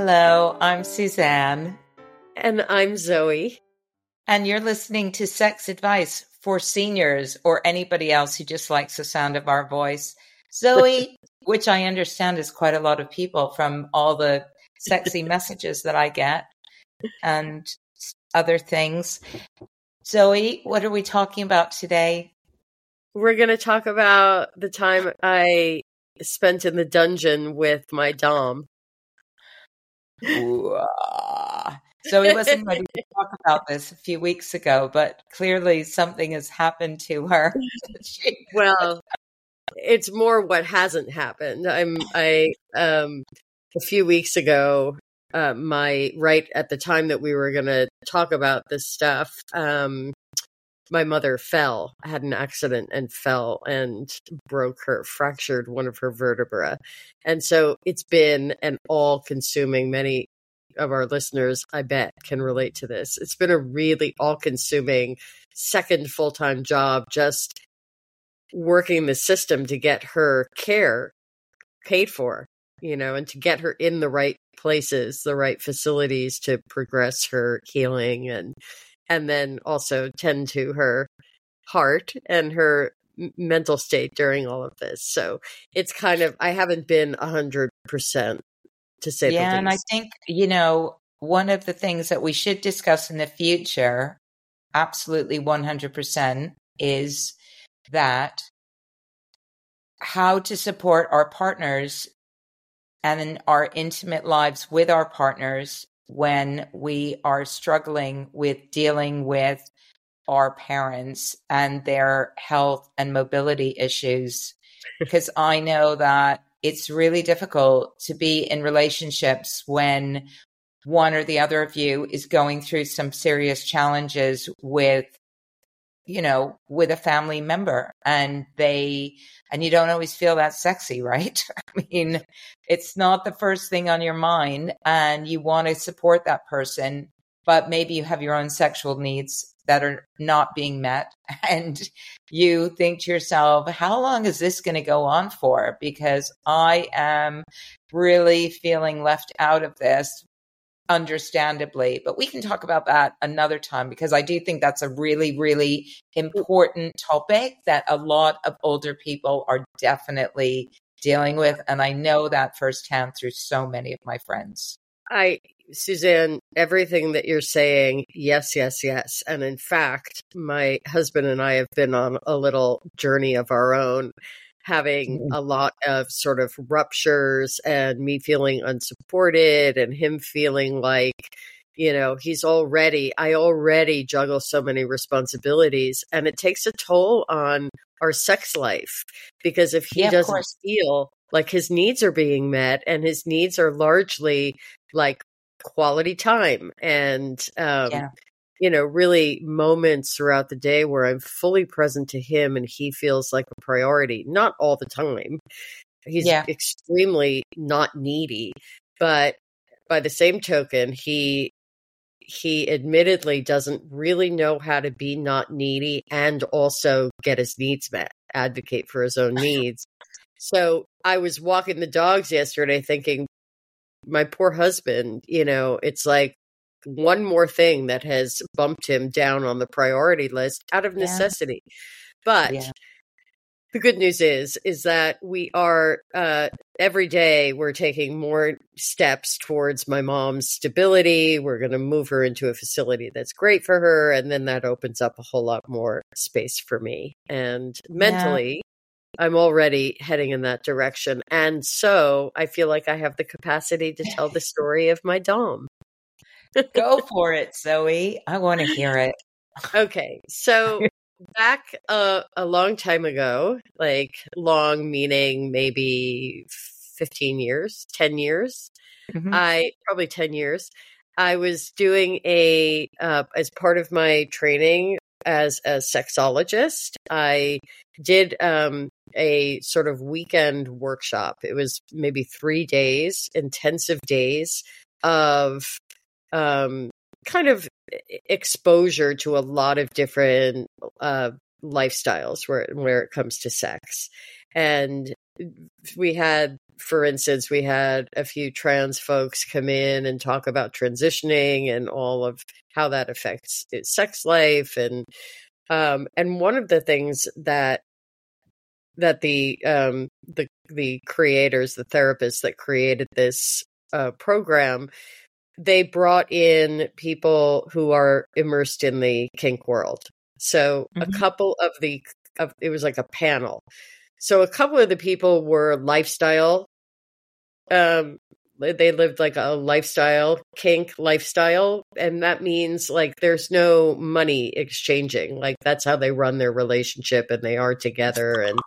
Hello, I'm Suzanne. And I'm Zoe. And you're listening to Sex Advice for Seniors, or anybody else who just likes the sound of our voice. Zoe, which I understand is quite a lot of people from all the sexy messages that I get and other things. Zoe, what are we talking about today? We're going to talk about the time I spent in the dungeon with my dom. So we wasn't ready to talk about this a few weeks ago, but clearly something has happened to her. Well, it's more what hasn't happened. A few weeks ago, at the time that we were going to talk about this stuff, my mother fell. I had an accident and fell and fractured one of her vertebrae. And so it's been an all-consuming, many of our listeners, I bet, can relate to this. It's been a really all-consuming second full-time job, just working the system to get her care paid for, you know, and to get her in the right places, the right facilities to progress her healing and then also tend to her heart and her mental state during all of this. So it's kind of, I haven't been 100% to say the least. Yeah, and I think, you know, one of the things that we should discuss in the future, absolutely 100%, is that how to support our partners and in our intimate lives with our partners when we are struggling with dealing with our parents and their health and mobility issues. Because I know that it's really difficult to be in relationships when one or the other of you is going through some serious challenges with, you know, with a family member, and you don't always feel that sexy, right? I mean, it's not the first thing on your mind, and you want to support that person, but maybe you have your own sexual needs that are not being met. And you think to yourself, how long is this going to go on for? Because I am really feeling left out of this, understandably. But we can talk about that another time, because I do think that's a really, really important topic that a lot of older people are definitely dealing with. And I know that firsthand through so many of my friends. Suzanne, everything that you're saying, yes, yes, yes. And in fact, my husband and I have been on a little journey of our own, having a lot of sort of ruptures and me feeling unsupported and him feeling like, you know, I already juggle so many responsibilities, and it takes a toll on our sex life, because if he doesn't feel like his needs are being met, and his needs are largely like quality time and, you know, really moments throughout the day where I'm fully present to him and he feels like a priority. Not all the time. He's extremely not needy, but by the same token, he admittedly doesn't really know how to be not needy and also get his needs met, advocate for his own needs. So I was walking the dogs yesterday thinking, my poor husband, you know, it's like one more thing that has bumped him down on the priority list out of necessity. But the good news is that we are, every day we're taking more steps towards my mom's stability. We're going to move her into a facility that's great for her. And then that opens up a whole lot more space for me. And mentally, I'm already heading in that direction. And so I feel like I have the capacity to tell the story of my dom. Go for it, Zoe. I want to hear it. Okay. So back a long time ago, like long meaning maybe 15 years, 10 years, probably 10 years, I was doing as part of my training as a sexologist, I did a sort of weekend workshop. It was maybe 3 days, intensive days of kind of exposure to a lot of different lifestyles where it comes to sex. And we had for instance, we had a few trans folks come in and talk about transitioning and all of how that affects its sex life. And one of the things that the creators, the therapists that created this program, they brought in people who are immersed in the kink world. So mm-hmm. a couple of it was like a panel. So a couple of the people were lifestyle. They lived like a lifestyle, kink lifestyle. And that means like there's no money exchanging. Like that's how they run their relationship and they are together. And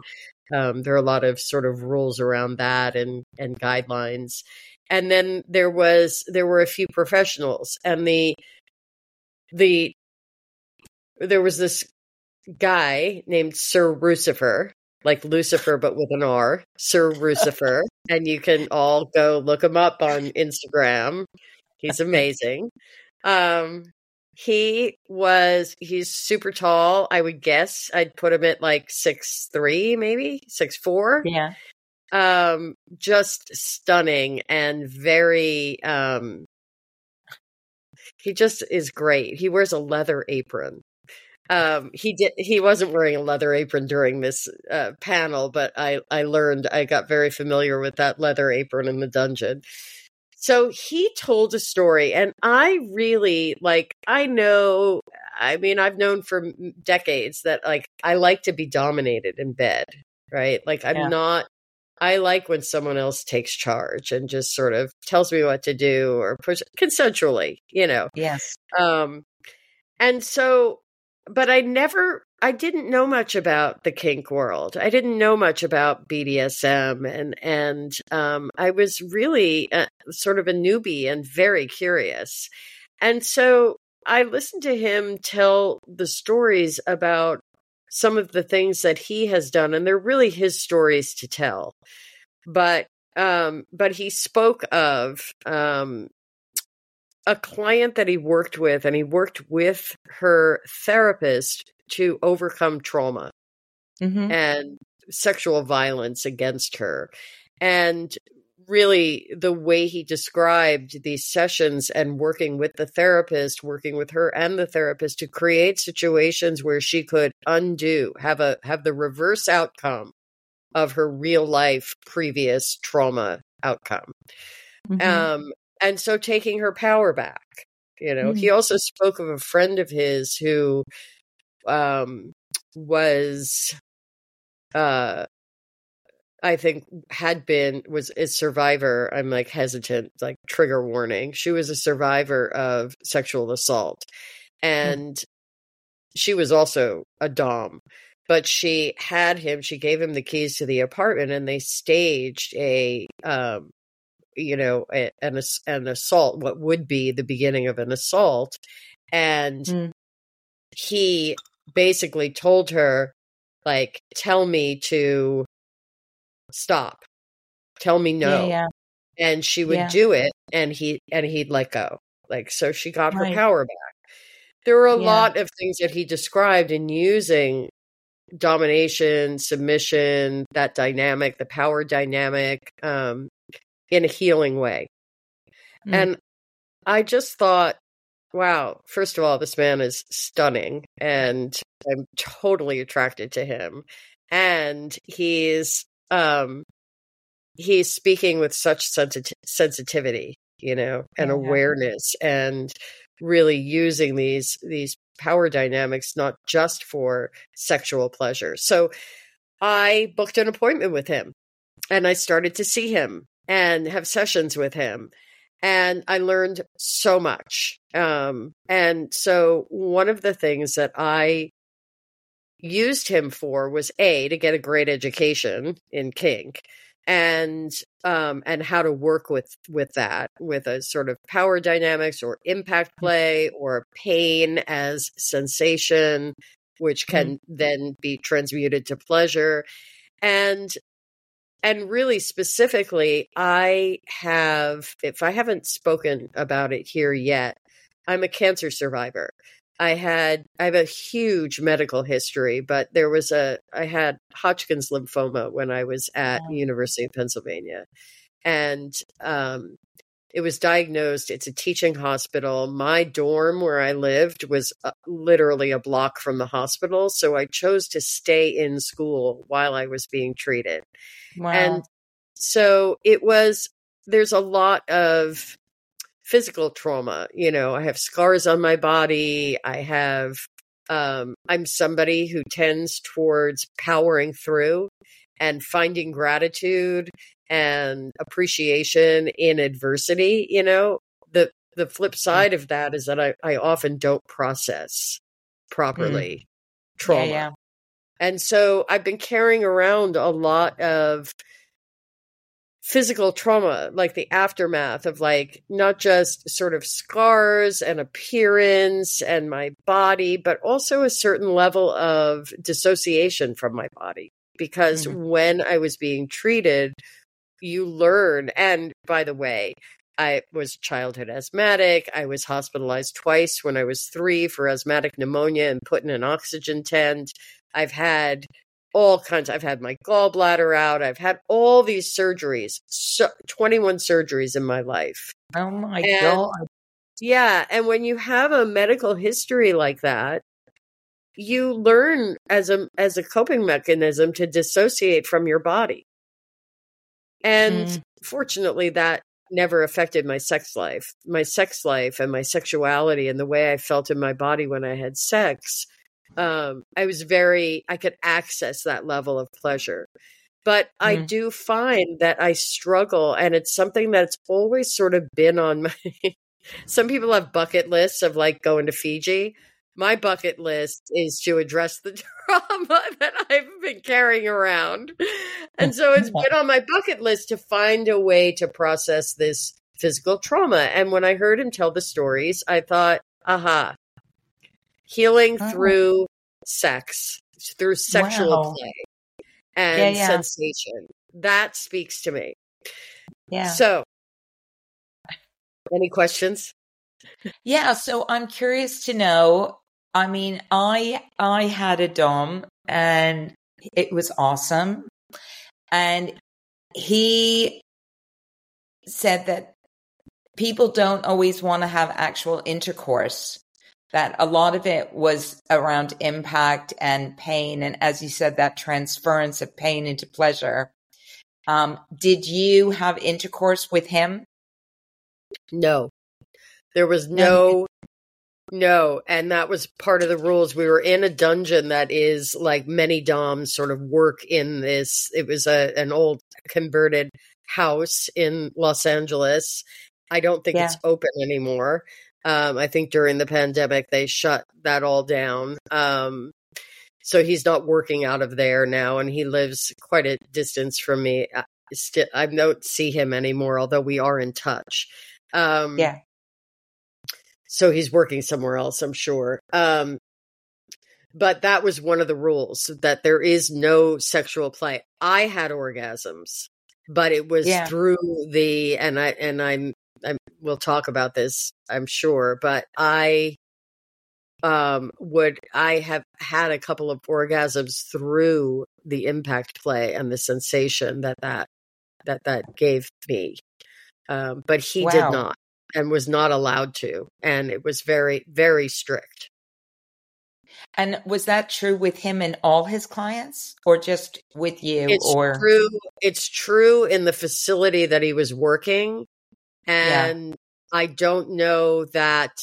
there are a lot of sort of rules around that and guidelines. And then there were a few professionals, and there was this guy named Sir Lucifer, like Lucifer, but with an R, Sir Lucifer. And you can all go look him up on Instagram. He's amazing. He's super tall. I would guess I'd put him at like 6'3", maybe 6'4". Yeah. Just stunning and very, he just is great. He wears a leather apron. He wasn't wearing a leather apron during this panel, but I got very familiar with that leather apron in the dungeon. So he told a story, and I really I've known for decades that like, I like to be dominated in bed, right? Like I like when someone else takes charge and just sort of tells me what to do or push consensually, you know? Yes. And so, but I didn't know much about the kink world. I didn't know much about BDSM and I was really sort of a newbie and very curious. And so I listened to him tell the stories about some of the things that he has done, and they're really his stories to tell. But he spoke of a client that he worked with, and he worked with her therapist to overcome trauma mm-hmm. and sexual violence against her. And really the way he described these sessions and working with the therapist, working with her and the therapist to create situations where she could undo, have the reverse outcome of her real life previous trauma outcome. Mm-hmm. And so taking her power back, you know, mm-hmm. He also spoke of a friend of his who was a survivor. I'm like hesitant, like trigger warning. She was a survivor of sexual assault, and mm-hmm. she was also a dom, but she gave him the keys to the apartment, and they staged an assault, what would be the beginning of an assault. And mm-hmm. he basically told her, like, tell me to stop, tell me no. Yeah, yeah. And she would do it, and he'd let go. Like, so she got her power back. There were a lot of things that he described in using domination, submission, that dynamic, the power dynamic, in a healing way. Mm. And I just thought, wow, first of all, this man is stunning, and I'm totally attracted to him. And he's speaking with such sensitivity, you know, and awareness, and really using these power dynamics, not just for sexual pleasure. So I booked an appointment with him, and I started to see him and have sessions with him. And I learned so much. And so one of the things that I used him for was to get a great education in kink and how to work with that, with a sort of power dynamics or impact play or pain as sensation, which can then be transmuted to pleasure. And really specifically, if I haven't spoken about it here yet, I'm a cancer survivor. I have a huge medical history, but I had Hodgkin's lymphoma when I was at University of Pennsylvania, and it was diagnosed. It's a teaching hospital. My dorm where I lived was literally a block from the hospital. So I chose to stay in school while I was being treated. Wow. And so there's a lot of physical trauma. You know, I have scars on my body. I'm somebody who tends towards powering through and finding gratitude and appreciation in adversity. You know, the flip side of that is that I often don't process properly trauma. Yeah, yeah. And so I've been carrying around a lot of physical trauma, like the aftermath of like, not just sort of scars and appearance and my body, but also a certain level of dissociation from my body. Because when I was being treated, you learn. And by the way, I was childhood asthmatic. I was hospitalized twice when I was 3 for asthmatic pneumonia and put in an oxygen tent. I've had my gallbladder out. I've had all these surgeries, 21 surgeries in my life. Oh my God. Yeah. And when you have a medical history like that, you learn as a coping mechanism to dissociate from your body. And fortunately, that never affected my sex life. My sex life and my sexuality and the way I felt in my body when I had sex, I could access that level of pleasure, but I do find that I struggle, and it's something that's always sort of been on my, some people have bucket lists of like going to Fiji. My bucket list is to address the trauma that I've been carrying around. And so it's been on my bucket list to find a way to process this physical trauma. And when I heard him tell the stories, I thought, aha. Healing through sex, through sexual play and sensation. That speaks to me. Yeah. So, any questions? Yeah. So I'm curious to know, I mean, I had a dom and it was awesome. And he said that people don't always want to have actual intercourse, that a lot of it was around impact and pain. And as you said, that transference of pain into pleasure. Did you have intercourse with him? No, there was no. And that was part of the rules. We were in a dungeon that is like many doms sort of work in this. It was an old converted house in Los Angeles. I don't think it's open anymore. I think during the pandemic, they shut that all down. So he's not working out of there now, and he lives quite a distance from me. I don't see him anymore, although we are in touch. So he's working somewhere else, I'm sure. But that was one of the rules, that there is no sexual play. I had orgasms, but it was through the, we'll talk about this, I'm sure, but I have had a couple of orgasms through the impact play and the sensation that gave me. But he did not and was not allowed to. And it was very, very strict. And was that true with him and all his clients, or just with you? It's true in the facility that he was working. And I don't know that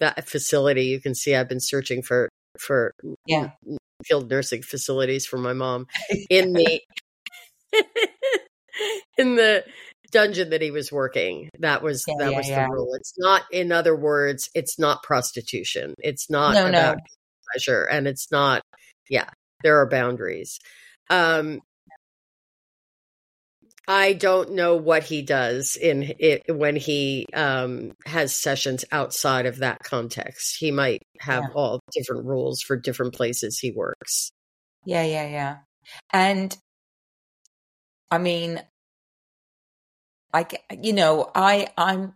that facility. You can see I've been searching for field nursing facilities for my mom in the in the dungeon that he was working. That was the rule. It's not, in other words, it's not prostitution. It's not about pleasure, and it's not. Yeah, there are boundaries. I don't know what he does in it when he has sessions outside of that context. He might have all different rules for different places he works. Yeah. And I mean, I'm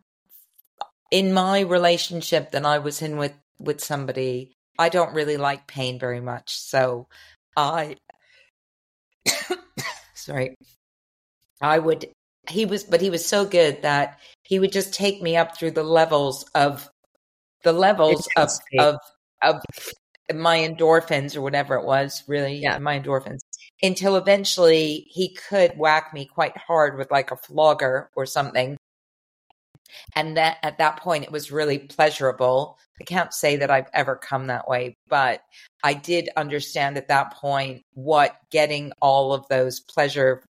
in my relationship that I was in with with somebody. I don't really like pain very much, so I sorry. I would he was so good that he would just take me up through the levels of my endorphins or whatever it was, really, yeah. My endorphins, until eventually he could whack me quite hard with like a flogger or something. And that, at that point, it was really pleasurable. I can't say that I've ever come that way, but I did understand at that point what getting all of those pleasure,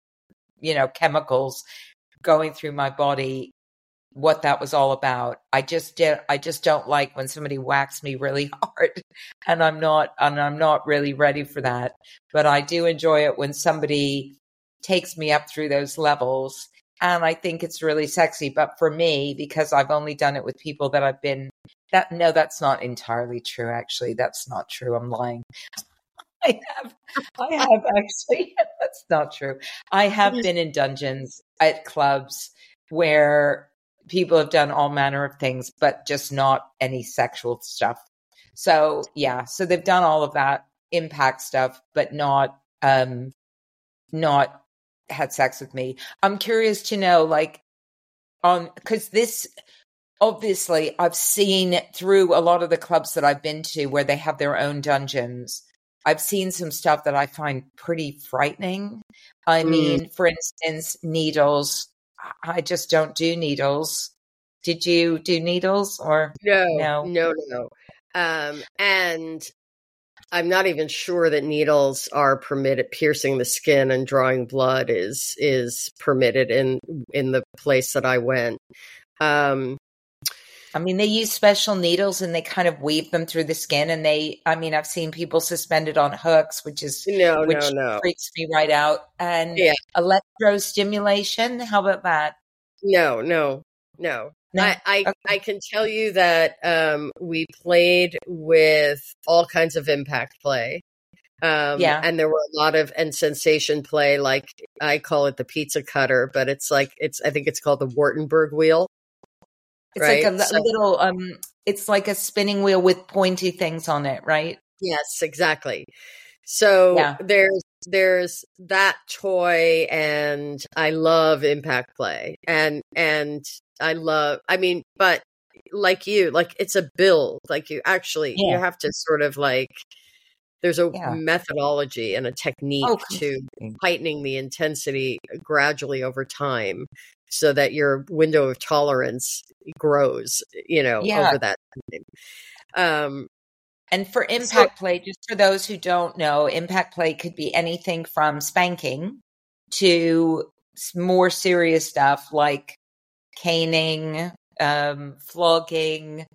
chemicals going through my body, what that was all about. I just don't like when somebody whacks me really hard, and I'm not really ready for that. But I do enjoy it when somebody takes me up through those levels. And I think it's really sexy. But for me, because I've only done it with people that I've been that. No, that's not entirely true. Actually, that's not true. I'm lying. I have actually, that's not true. I have been in dungeons at clubs where people have done all manner of things, but just not any sexual stuff. So yeah, so they've done all of that impact stuff, but not had sex with me. I'm curious to know, because this, obviously, I've seen through a lot of the clubs that I've been to where they have their own dungeons. I've seen some stuff that I find pretty frightening. I mean, for instance, needles. I just don't do needles. Did you do needles or no? And I'm not even sure that needles are permitted. Piercing the skin and drawing blood is permitted in the place that I went. I mean, they use special needles and they kind of weave them through the skin. And I've seen people suspended on hooks, which freaks me right out. And yeah. Electrostimulation, how about that? No. Okay. I can tell you that we played with all kinds of impact play. And there were a lot of sensation play, like I call it the pizza cutter, but I think it's called the Wartenberg wheel. It's right? It's like a spinning wheel with pointy things on it, right? Yes, exactly. So there's that toy, and I love impact play, and but like you, like it's a build, like you actually, you have to sort of like, there's a methodology and a technique to heightening the intensity gradually over time so that your window of tolerance grows, over that time. And for impact play, just for those who don't know, impact play could be anything from spanking to more serious stuff like caning, flogging,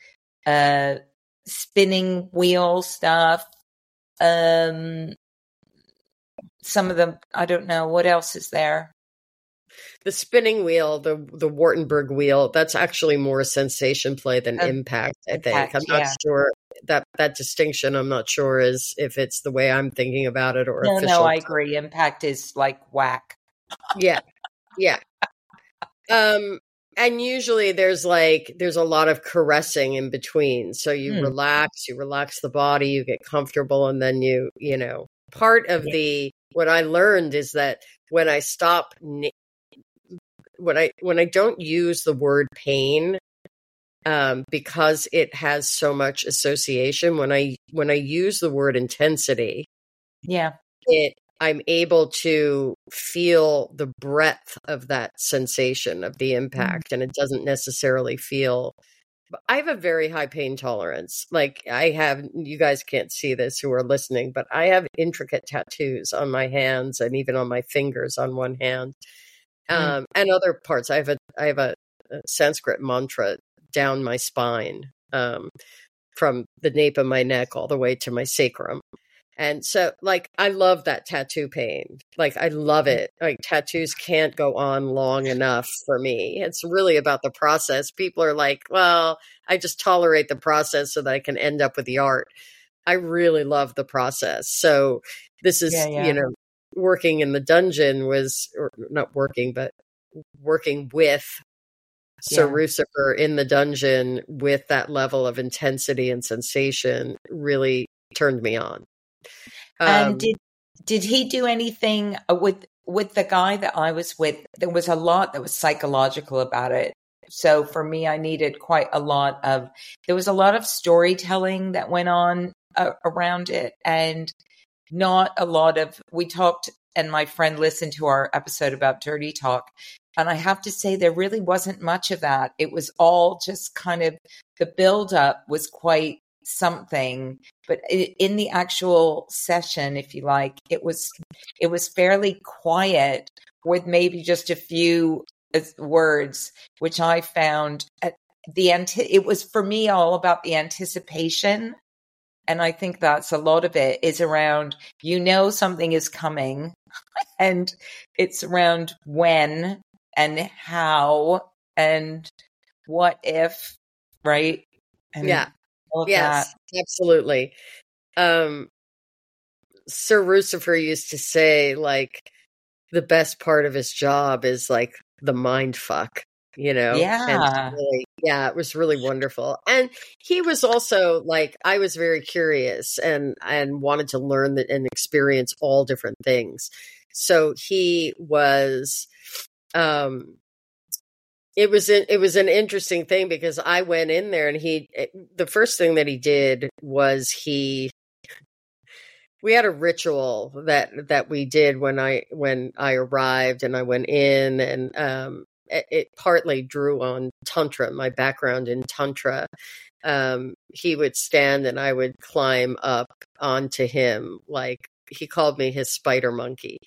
spinning wheel stuff. Some of them, I don't know. What else is there? The spinning wheel, the Wartenberg wheel, that's actually more sensation play than impact, I think. I'm not sure that distinction. I'm not sure if it's the way I'm thinking about it or official. No, I agree. Impact is like whack. Yeah. Yeah. And usually there's a lot of caressing in between. So you relax the body, you get comfortable, and then you part of what I learned is that when I stop, when I don't use the word pain, because it has so much association, when I use the word intensity, I'm able to feel the breadth of that sensation of the impact, and it doesn't necessarily feel. I have a very high pain tolerance. Like I have, you guys can't see this who are listening, but I have intricate tattoos on my hands and even on my fingers on one hand, and other parts. I have a Sanskrit mantra down my spine, from the nape of my neck all the way to my sacrum. And so like, I love that tattoo pain. Like I love it. Like tattoos can't go on long enough for me. It's really about the process. People are like, well, I just tolerate the process so that I can end up with the art. I really love the process. So this is, working in the dungeon was, or not working, but working with Sir Lucifer in the dungeon with that level of intensity and sensation really turned me on. And did he do anything with the guy that I was with? There was a lot that was psychological about it. So for me, I needed quite a lot of, there was a lot of storytelling that went on around it, and not a lot of, we talked and my friend listened to our episode about dirty talk. And I have to say, there really wasn't much of that. It was all just kind of, the buildup was quite something, but in the actual session, if you like, it was fairly quiet with maybe just a few words, which I found at the end. It was for me all about the anticipation. And I think that's a lot of it is around, something is coming, and it's around when and how and what if, right? And yeah. Yes, that. Absolutely. Sir Lucifer used to say, like, the best part of his job is like the mind fuck, Yeah. And really, it was really wonderful. And he was also like, I was very curious and wanted to learn and experience all different things. So he was, it was an interesting thing, because I went in there and the first thing that he did was we had a ritual that we did when I arrived, and I went in, and it partly drew on Tantra, my background in Tantra. He would stand and I would climb up onto him. Like, he called me his spider monkey.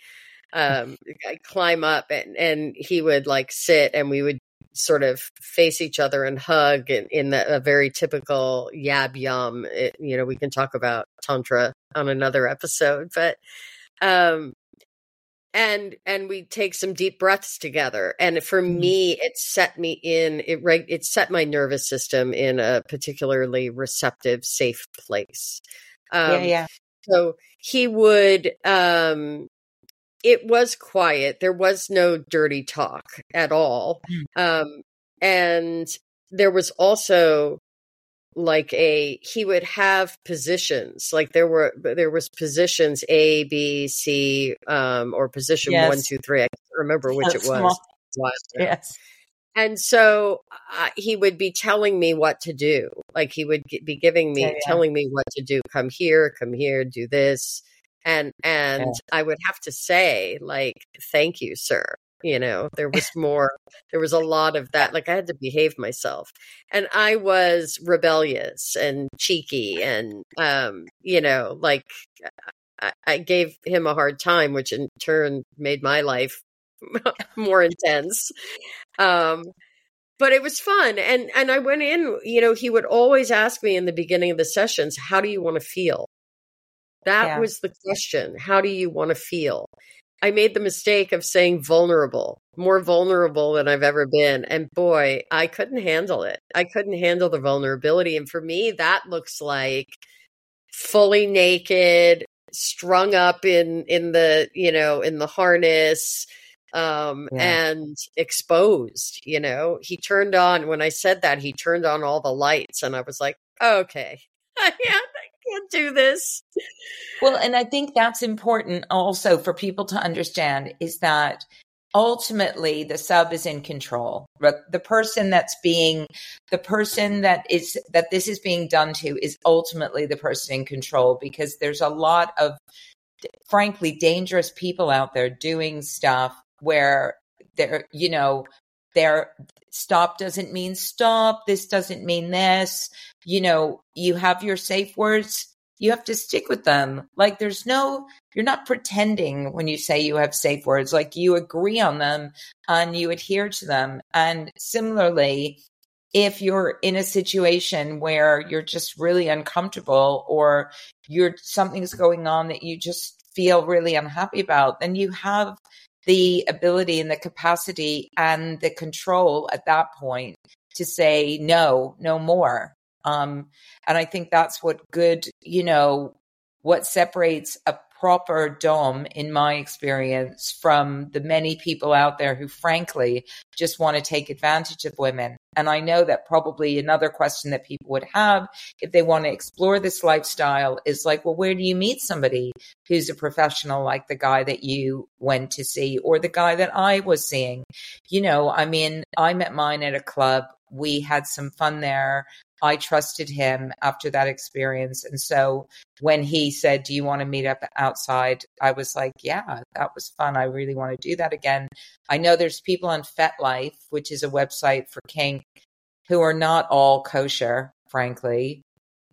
I'd climb up and he would like sit, and we would sort of face each other and hug in a very typical yab-yum. We can talk about Tantra on another episode, but, and we take some deep breaths together. And for me, it set my nervous system in a particularly receptive, safe place. So he would, it was quiet. There was no dirty talk at all. And there was also like he would have positions. Like there was positions A, B, C, or position 1, 2, 3. I can't remember which it was. Yes. And so he would be telling me what to do. Like he would be telling me what to do. Come here, do this. And I would have to say, like, thank you, sir. There was more, there was a lot of that. Like, I had to behave myself, and I was rebellious and cheeky, and, like I gave him a hard time, which in turn made my life more intense. But it was fun. And I went in, he would always ask me in the beginning of the sessions, how do you want to feel? That was the question. How do you want to feel? I made the mistake of saying vulnerable, more vulnerable than I've ever been. And boy, I couldn't handle it. I couldn't handle the vulnerability. And for me, that looks like fully naked, strung up in the harness, and exposed, He turned on, when I said that, he turned on all the lights, and I was like, oh, okay. Can't do this. Well, and I think that's important also for people to understand, is that ultimately the sub is in control. The person that this is being done to is ultimately the person in control, because there's a lot of, frankly, dangerous people out there doing stuff where they're, stop doesn't mean stop. This doesn't mean this. You have your safe words. You have to stick with them. Like, you're not pretending when you say you have safe words. Like, you agree on them and you adhere to them. And similarly, if you're in a situation where you're just really uncomfortable, or something's going on that you just feel really unhappy about, then you have the ability and the capacity and the control at that point to say, no more. And I think that's what separates a proper dom, in my experience, from the many people out there who frankly just want to take advantage of women. And I know that probably another question that people would have if they want to explore this lifestyle is like, well, where do you meet somebody who's a professional like the guy that you went to see or the guy that I was seeing? You know, I mean, I met mine at a club. We had some fun there. I trusted him after that experience. And so when he said, do you want to meet up outside? I was like, yeah, that was fun. I really want to do that again. I know there's people on FetLife, which is a website for kink, who are not all kosher, frankly.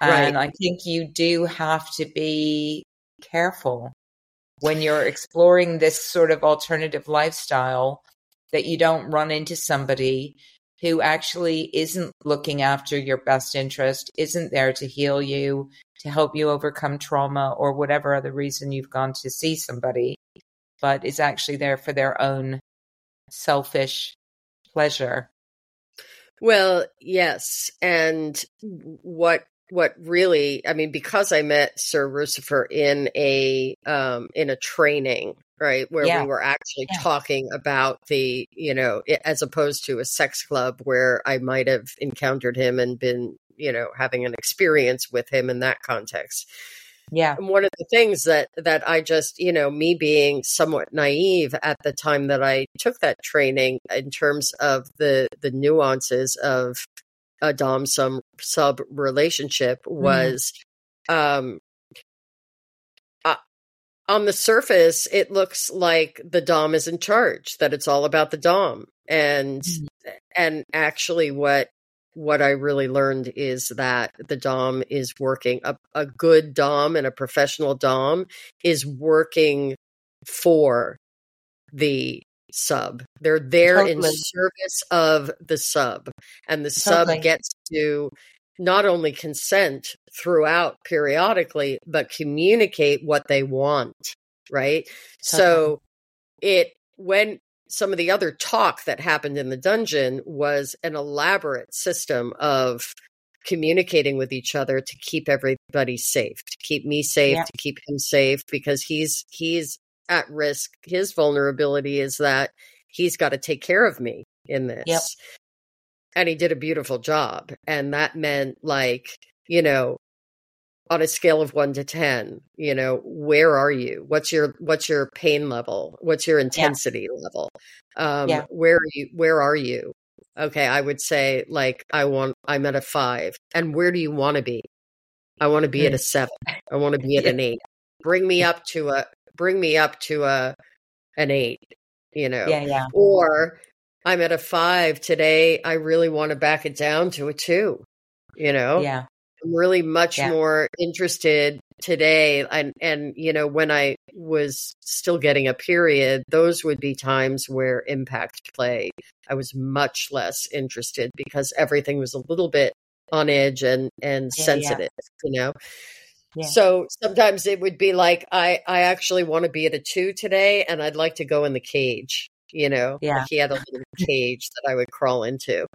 Right. And I think you do have to be careful when you're exploring this sort of alternative lifestyle that you don't run into somebody who actually isn't looking after your best interest, isn't there to heal you, to help you overcome trauma or whatever other reason you've gone to see somebody, but is actually there for their own selfish pleasure. Well, yes. And what really, I mean, because I met Sir Lucifer in a training, right, where we were actually talking about the, you know, as opposed to a sex club where I might have encountered him and been, you know, having an experience with him in that context. Yeah. And one of the things that I just, you know, me being somewhat naive at the time that I took that training in terms of the nuances of a dom sub relationship was, on the surface, it looks like the dom is in charge, that it's all about the dom. And actually what I really learned is that the dom is working, a good dom and a professional dom is working for the sub. They're there in service of the sub, and the sub gets to not only consent throughout periodically, but communicate what they want, right? So when some of the other talk that happened in the dungeon was an elaborate system of communicating with each other to keep everybody safe, to keep me safe, to keep him safe, because he's at risk. His vulnerability is that he's got to take care of me in this. Yep. And he did a beautiful job. And that meant, like, you know, on a scale of 1 to 10, you know, where are you? What's your pain level? What's your intensity level? Where are you? Okay. I would say, like, I'm at a 5. And where do you want to be? I want to be at a 7. I want to be at an 8. Bring me up to an 8, you know, or I'm at a 5 today. I really want to back it down to a 2, you know? Yeah. I'm really much more interested today. And, you know, when I was still getting a period, those would be times where impact play, I was much less interested because everything was a little bit on edge and sensitive, you know? Yeah. So sometimes it would be like, I actually want to be at a 2 today and I'd like to go in the cage. You know, like he had a little cage that I would crawl into.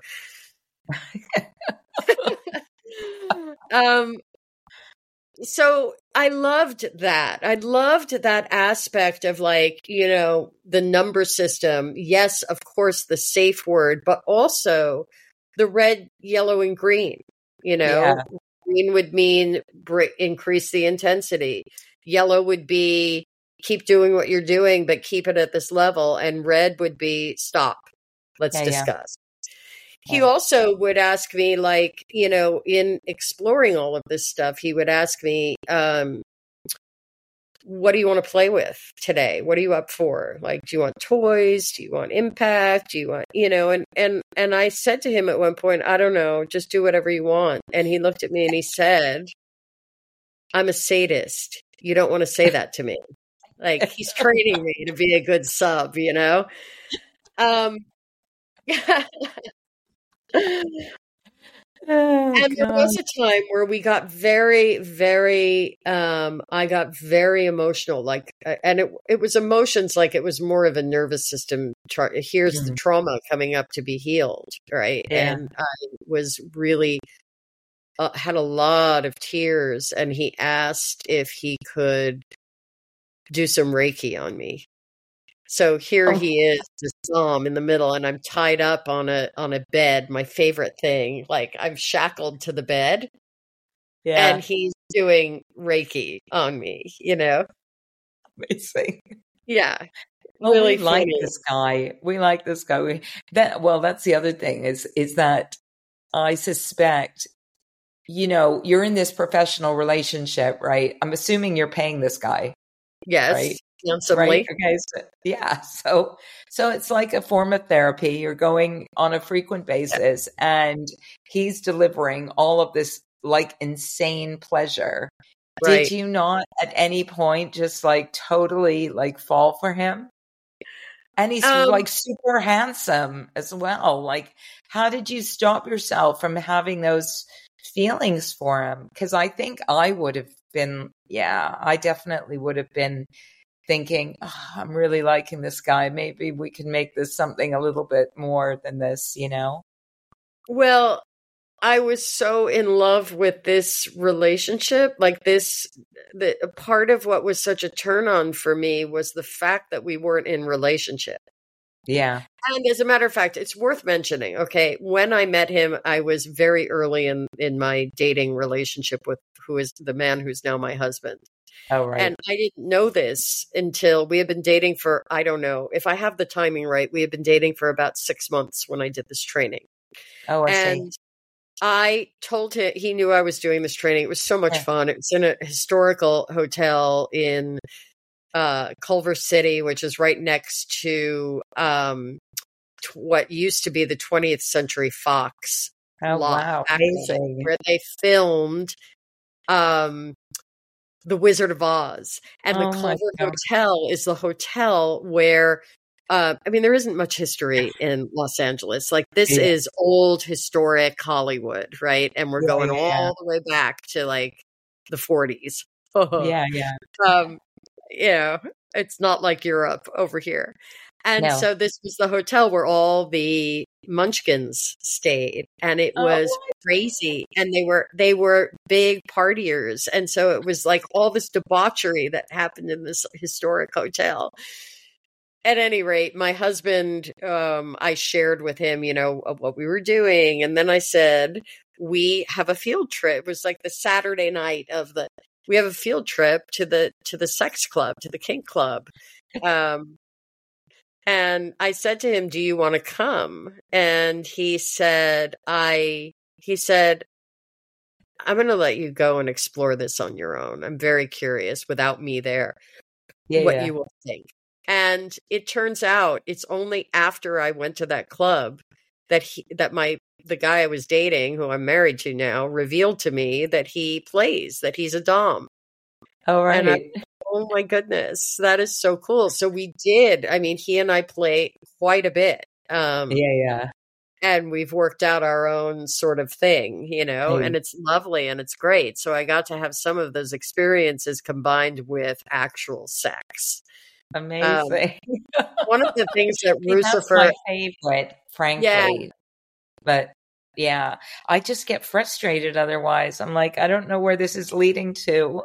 So I loved that aspect of, like, you know, the number system. Yes, of course, the safe word, but also the red, yellow, and green. You know, green would mean increase the intensity. Yellow would be keep doing what you're doing, but keep it at this level. And red would be stop. Let's discuss. Yeah. He also would ask me, like, you know, in exploring all of this stuff, he would ask me, what do you want to play with today? What are you up for? Like, do you want toys? Do you want impact? Do you want, you know, and I said to him at one point, I don't know, just do whatever you want. And he looked at me and he said, I'm a sadist. You don't want to say that to me. Like, he's training me to be a good sub, you know? And there was a time where we got very, very, I got very emotional. Like, and it was emotions, like it was more of a nervous system. Here's the trauma coming up to be healed, right? Yeah. And I was really, had a lot of tears. And he asked if he could do some Reiki on me. So here he is, this Zom in the middle, and I'm tied up on a bed, my favorite thing. Like, I'm shackled to the bed. Yeah. And he's doing Reiki on me, you know? Amazing. Yeah. Well, really we like this guy. That's the other thing is that I suspect, you know, you're in this professional relationship, right? I'm assuming you're paying this guy. Yes. Right? Right? Okay. So, yeah. So it's like a form of therapy. You're going on a frequent basis, and he's delivering all of this like insane pleasure. Right. Did you not at any point just like totally like fall for him? And he's like super handsome as well. Like, how did you stop yourself from having those feelings for him? Because I think I would have been, I definitely would have been thinking, I'm really liking this guy. Maybe we can make this something a little bit more than this, you know? Well, I was so in love with this relationship. Like part of what was such a turn on for me was the fact that we weren't in relationship. Yeah. And as a matter of fact, it's worth mentioning. Okay. When I met him, I was very early in my dating relationship with who is the man who's now my husband. Oh, right. And I didn't know this until we had been dating for, I don't know, if I have the timing right, we had been dating for about 6 months when I did this training. Oh, I see. I told him, he knew I was doing this training. It was so much fun. It was in a historical hotel in Culver City, which is right next to what used to be the 20th Century Fox. Oh, wow. Amazing. Where they filmed The Wizard of Oz. And the Culver Hotel is the hotel where, there isn't much history in Los Angeles. Like, this is old, historic Hollywood, right? And we're going all the way back to, like, the 40s. It's not like Europe over here. And so this was the hotel where all the munchkins stayed, and it was crazy. And they were big partiers. And so it was like all this debauchery that happened in this historic hotel. At any rate, my husband, I shared with him, you know, what we were doing. And then I said, we have a field trip. It was like the Saturday night we have a field trip to the sex club, to the kink club. And I said to him, do you want to come? And he said, I'm going to let you go and explore this on your own. I'm very curious without me there, what you will think. And it turns out it's only after I went to that club that the guy I was dating, who I'm married to now, revealed to me that he's a dom. Oh, right. And oh my goodness, that is so cool. So we did. I mean, he and I play quite a bit. And we've worked out our own sort of thing, you know, and it's lovely and it's great. So I got to have some of those experiences combined with actual sex. Amazing. One of the things that Lucifer, that's my favorite, frankly. Yeah. But yeah, I just get frustrated otherwise. I'm like, I don't know where this is leading to.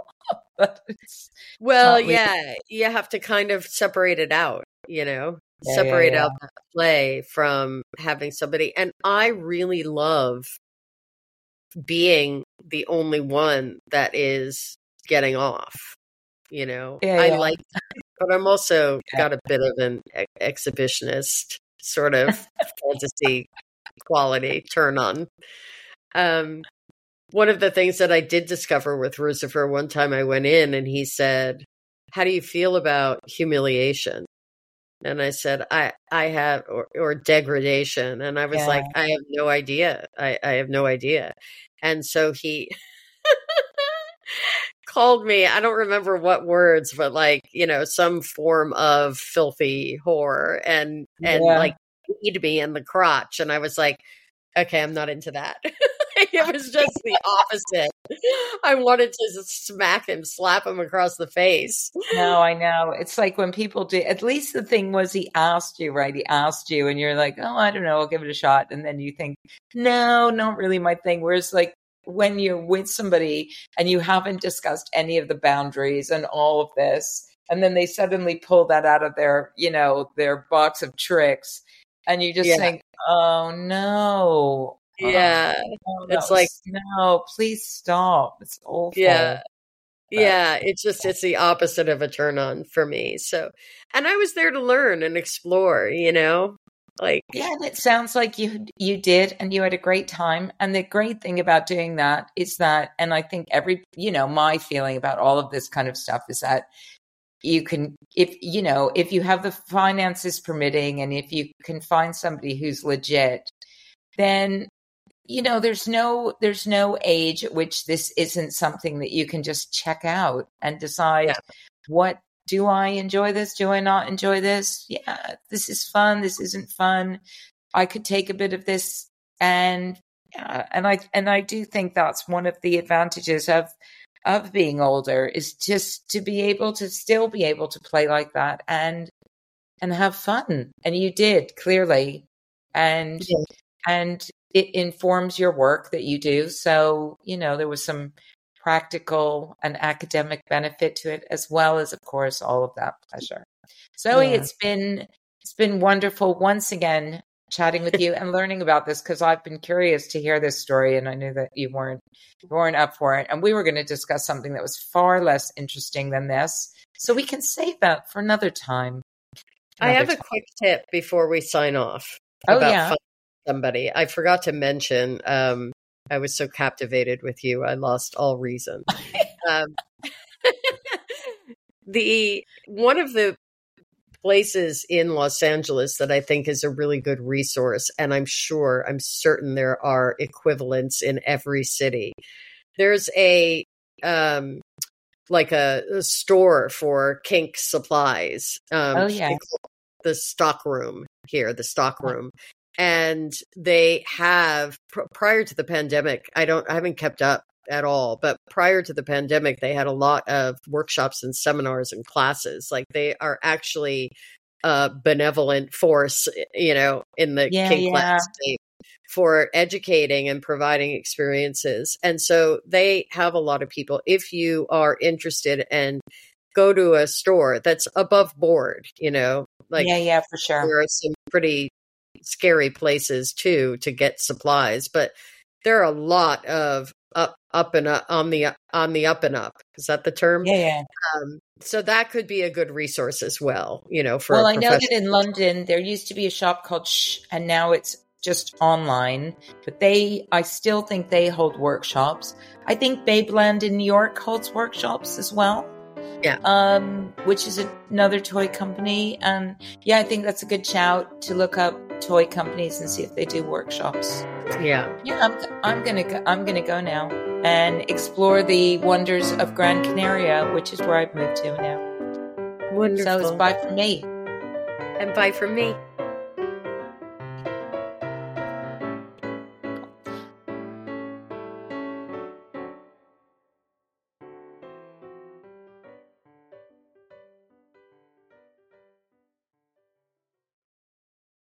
You have to kind of separate it out, you know, separate out the play from having somebody. And I really love being the only one that is getting off, you know. I like that. But I'm also got a bit of an exhibitionist sort of fantasy quality turn on. One of the things that I did discover with Lucifer, one time I went in and he said, how do you feel about humiliation? And I said, I have, or degradation. And I was like, I have no idea. I have no idea. And so he called me, I don't remember what words, but like, you know, some form of filthy whore and like kneed me in the crotch. And I was like, okay, I'm not into that. It was just the opposite. I wanted to just slap him across the face. No, I know. It's like when people do, at least the thing was he asked you, right? He asked you and you're like, oh, I don't know, I'll give it a shot. And then you think, no, not really my thing. Whereas like, when you're with somebody and you haven't discussed any of the boundaries and all of this, And then they suddenly pull that out of their box of tricks. And you just think, oh, no. Yeah. Oh, no. It's like, no, please stop. It's awful. Yeah. But, yeah. It's the opposite of a turn on for me. So, and I was there to learn and explore, and it sounds like you did, and you had a great time. And the great thing about doing that is that, and I think my feeling about all of this kind of stuff is that you can, if you have the finances permitting, and if you can find somebody who's legit, then, there's no age at which this isn't something that you can just check out and decide what. Do I enjoy this? Do I not enjoy this? Yeah, this is fun. This isn't fun. I could take a bit of this, and I do think that's one of the advantages of being older, is just to be able to still be able to play like that and have fun. And you did, clearly, and it informs your work that you do. So there was some practical and academic benefit to it, as well as, of course, all of that pleasure. Zoe, it's been wonderful once again chatting with you and learning about this, because I've been curious to hear this story, and I knew that you weren't up for it. And we were going to discuss something that was far less interesting than this, so we can save that for another time. I have a quick tip before we sign off. About somebody I forgot to mention. I was so captivated with you, I lost all reason. One of the places in Los Angeles that I think is a really good resource, and I'm certain there are equivalents in every city. There's a store for kink supplies. The Stockroom here, the Stockroom. And they have, prior to the pandemic, I haven't kept up at all, but prior to the pandemic, they had a lot of workshops and seminars and classes. Like, they are actually a benevolent force, in the kink landscape for educating and providing experiences. And so they have a lot of people, if you are interested, and go to a store that's above board, for sure. There are some pretty scary places too to get supplies, but there are a lot of up and up on the up and up. Is that the term? Yeah. So that could be a good resource as well. I know that in London there used to be a shop called Shh, and now it's just online. But I still think they hold workshops. I think Babeland in New York holds workshops as well. Yeah. Which is another toy company. And I think that's a good shout to look up toy companies and see if they do workshops. Yeah. Yeah. I'm going to go now and explore the wonders of Gran Canaria, which is where I've moved to now. Wonderful. So it's bye from me. And bye from me.